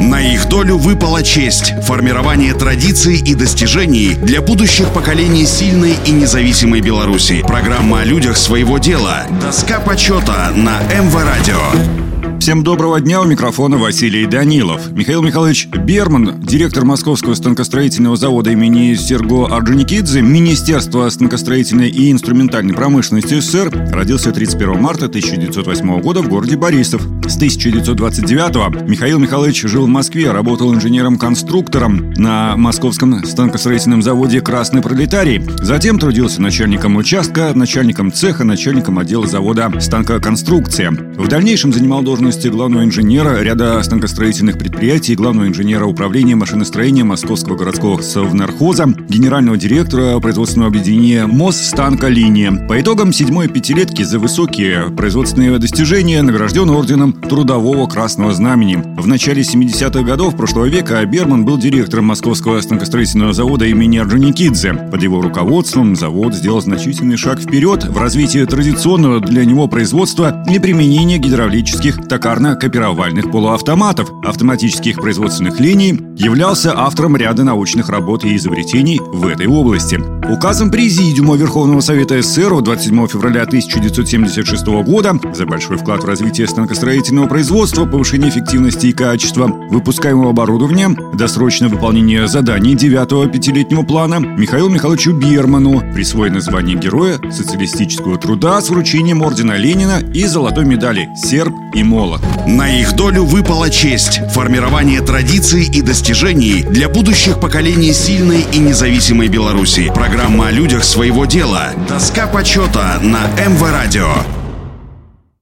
На их долю выпала честь – формирование традиций и достижений для будущих поколений сильной и независимой Беларуси. Программа о людях своего дела. Доска почёта на МВ-радио. Всем доброго дня, у микрофона Василий Данилов. Михаил Михайлович Берман, директор Московского станкостроительного завода имени Серго Орджоникидзе, Министерства станкостроительной и инструментальной промышленности СССР, родился 31 марта 1908 года в городе Борисов. С 1929-го Михаил Михайлович жил в Москве, работал инженером-конструктором на Московском станкостроительном заводе «Красный Пролетарий». Затем трудился начальником участка, начальником цеха, начальником отдела завода «Станкоконструкция». В дальнейшем занимал должность главного инженера ряда станкостроительных предприятий, главного инженера управления машиностроения Московского городского совнархоза, генерального директора производственного объединения «Мосстанколиния». По итогам седьмой пятилетки за высокие производственные достижения награжден орденом Трудового Красного Знамени. В начале 70-х годов прошлого века Берман был директором Московского станкостроительного завода имени Орджоникидзе. Под его руководством завод сделал значительный шаг вперед в развитии традиционного для него производства и применения гидравлических токарно-копировальных полуавтоматов, автоматических производственных линий, являлся автором ряда научных работ и изобретений в этой области. Указом Президиума Верховного Совета СССР 27 февраля 1976 года за большой вклад в развитие станкостроительного производства, повышение эффективности и качества выпускаемого оборудования, досрочное выполнение заданий 9-го пятилетнего плана Михаилу Михайловичу Берману присвоено звание Героя социалистического труда с вручением ордена Ленина и золотой медали «Серп и молот». На их долю выпала честь – формирование традиций и достижений для будущих поколений сильной и независимой Беларуси. Программа о людях своего дела. Доска почёта на МВ-радио.